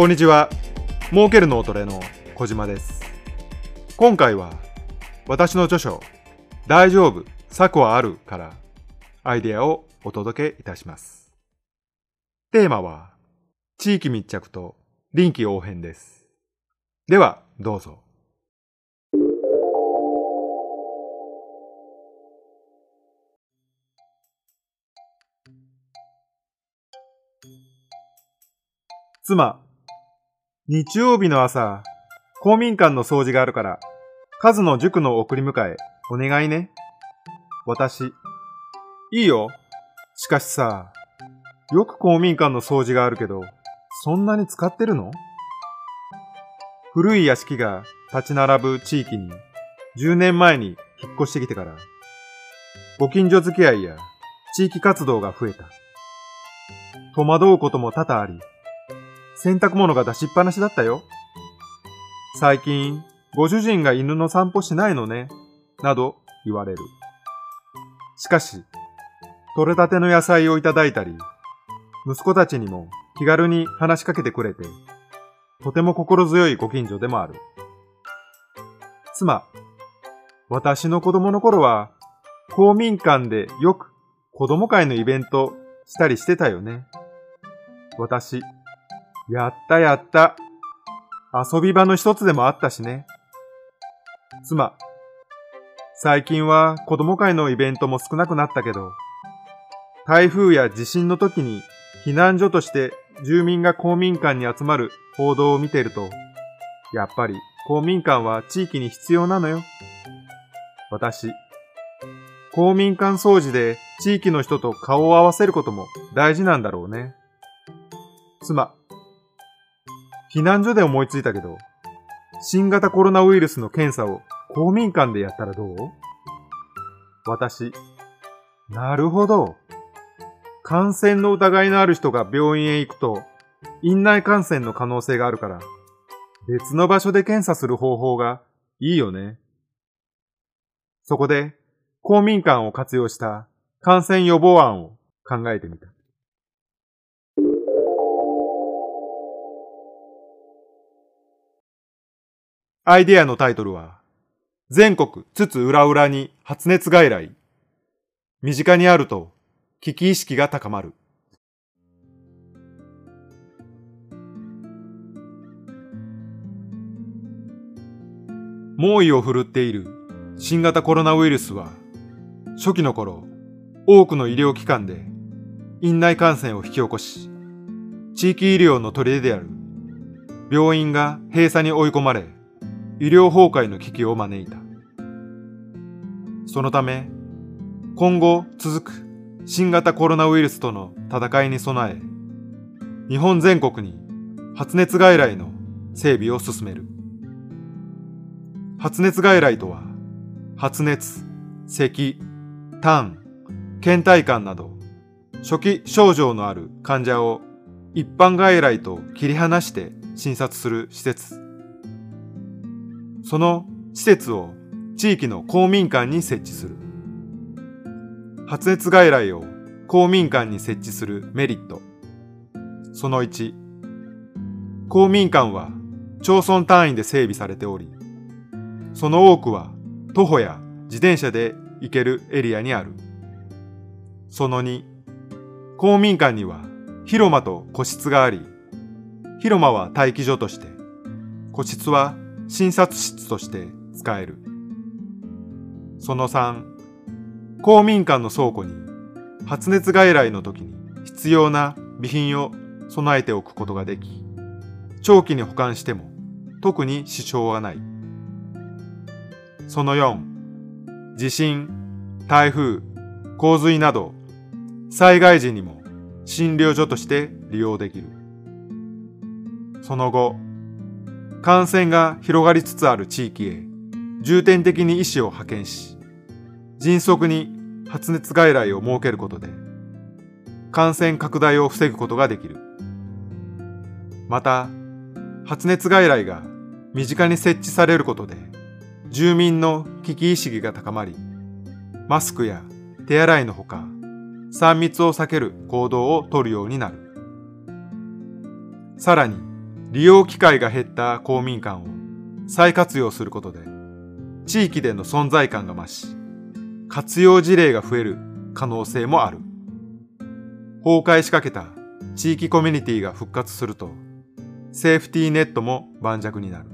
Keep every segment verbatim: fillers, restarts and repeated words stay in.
こんにちは。儲ける脳トレの小島です。今回は私の著書「大丈夫、策はある」からアイデアをお届けいたします。テーマは地域密着と臨機応変です。ではどうぞ。妻、日曜日の朝、公民館の掃除があるから、カズの塾の送り迎え、お願いね。私、いいよ。しかしさ、よく公民館の掃除があるけど、そんなに使ってるの？古い屋敷が立ち並ぶ地域に、じゅうねんまえに引っ越してきてから、ご近所付き合いや地域活動が増えた。戸惑うことも多々あり、洗濯物が出しっぱなしだったよ。最近、ご主人が犬の散歩しないのね、など言われる。しかし、採れたての野菜をいただいたり、息子たちにも気軽に話しかけてくれて、とても心強いご近所でもある。妻、私の子供の頃は、公民館でよく子供会のイベントしたりしてたよね。私、やったやった。遊び場の一つでもあったしね。妻、最近は子供会のイベントも少なくなったけど、台風や地震の時に避難所として住民が公民館に集まる報道を見ていると、やっぱり公民館は地域に必要なのよ。私、公民館掃除で地域の人と顔を合わせることも大事なんだろうね。妻、避難所で思いついたけど、新型コロナウイルスの検査を公民館でやったらどう？私、なるほど。感染の疑いのある人が病院へ行くと、院内感染の可能性があるから、別の場所で検査する方法がいいよね。そこで、公民館を活用した感染予防案を考えてみた。アイデアのタイトルは、全国津々浦々に発熱外来。身近にあると危機意識が高まる。猛威を振るっている新型コロナウイルスは、初期の頃、多くの医療機関で院内感染を引き起こし、地域医療の砦である病院が閉鎖に追い込まれ、医療崩壊の危機を招いた。そのため、今後続く新型コロナウイルスとの戦いに備え、日本全国に発熱外来の整備を進める。発熱外来とは、発熱、咳、痰、倦怠感など、初期症状のある患者を一般外来と切り離して診察する施設。その施設を地域の公民館に設置する。発熱外来を公民館に設置するメリット。そのいち、公民館は町村単位で整備されており、その多くは徒歩や自転車で行けるエリアにある。そのに、公民館には広間と個室があり、広間は待機所として、個室は診察室として使える。そのさん、公民館の倉庫に発熱外来の時に必要な備品を備えておくことができ、長期に保管しても特に支障はない。そのよん、地震、台風、洪水など災害時にも診療所として利用できる。そのご、感染が広がりつつある地域へ重点的に医師を派遣し、迅速に発熱外来を設けることで、感染拡大を防ぐことができる。また、発熱外来が身近に設置されることで、住民の危機意識が高まり、マスクや手洗いのほか、さん密を避ける行動をとるようになる。さらに、利用機会が減った公民館を再活用することで、地域での存在感が増し、活用事例が増える可能性もある。崩壊しかけた地域コミュニティが復活すると、セーフティーネットも盤石になる。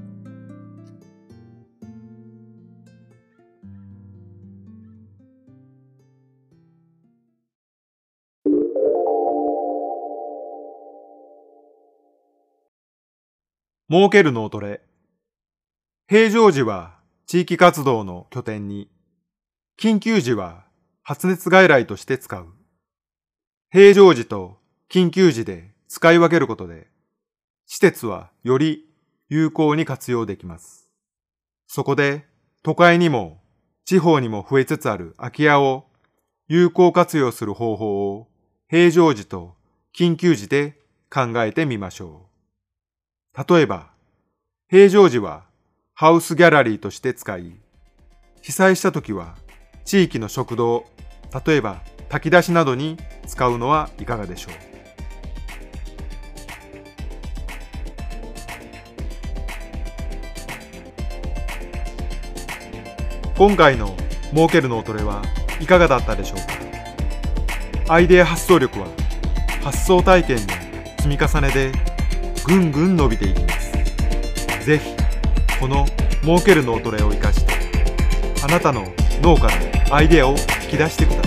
儲ける脳トレ。平常時は地域活動の拠点に、緊急時は発熱外来として使う。平常時と緊急時で使い分けることで、施設はより有効に活用できます。そこで都会にも地方にも増えつつある空き家を有効活用する方法を平常時と緊急時で考えてみましょう。例えば、平常時はハウスギャラリーとして使い、被災した時は地域の食堂、例えば炊き出しなどに使うのはいかがでしょう。今回の儲ける脳トレはいかがだったでしょうか。アイデア発想力は発想体験の積み重ねでぐんぐん伸びていきます。ぜひこの儲ける脳トレを活かして、あなたの脳からアイデアを引き出してください。